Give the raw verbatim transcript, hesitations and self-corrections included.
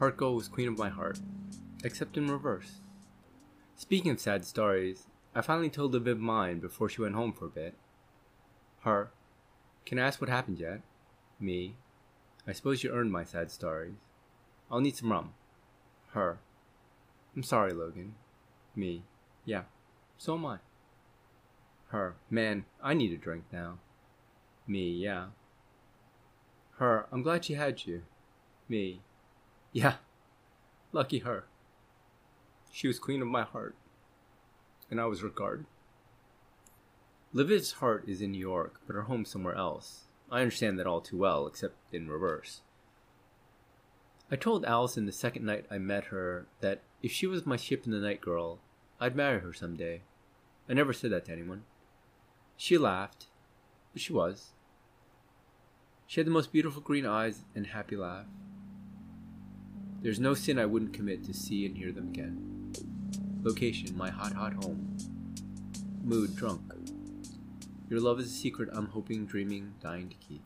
Harko was queen of my heart, except in reverse. Speaking of sad stories, I finally told Aviv mine before she went home for a bit. Her, can I ask what happened yet? Me, I suppose you earned my sad stories. I'll need some rum. Her, I'm sorry, Logan. Me, yeah, so am I. Her, man, I need a drink now. Me, yeah. Her, I'm glad she had you. Me, yeah, lucky her. She was queen of my heart, and I was regarded. Liviv's heart is in New York, but her home's somewhere else. I understand that all too well, except in reverse. I told Allison the second night I met her that if she was my ship in the night girl, I'd marry her someday. I never said that to anyone. She laughed, but she was. She had the most beautiful green eyes and happy laugh. There's no sin I wouldn't commit to see and hear them again. Location, my hot, hot home. Mood, drunk. Your love is a secret I'm hoping, dreaming, dying to keep.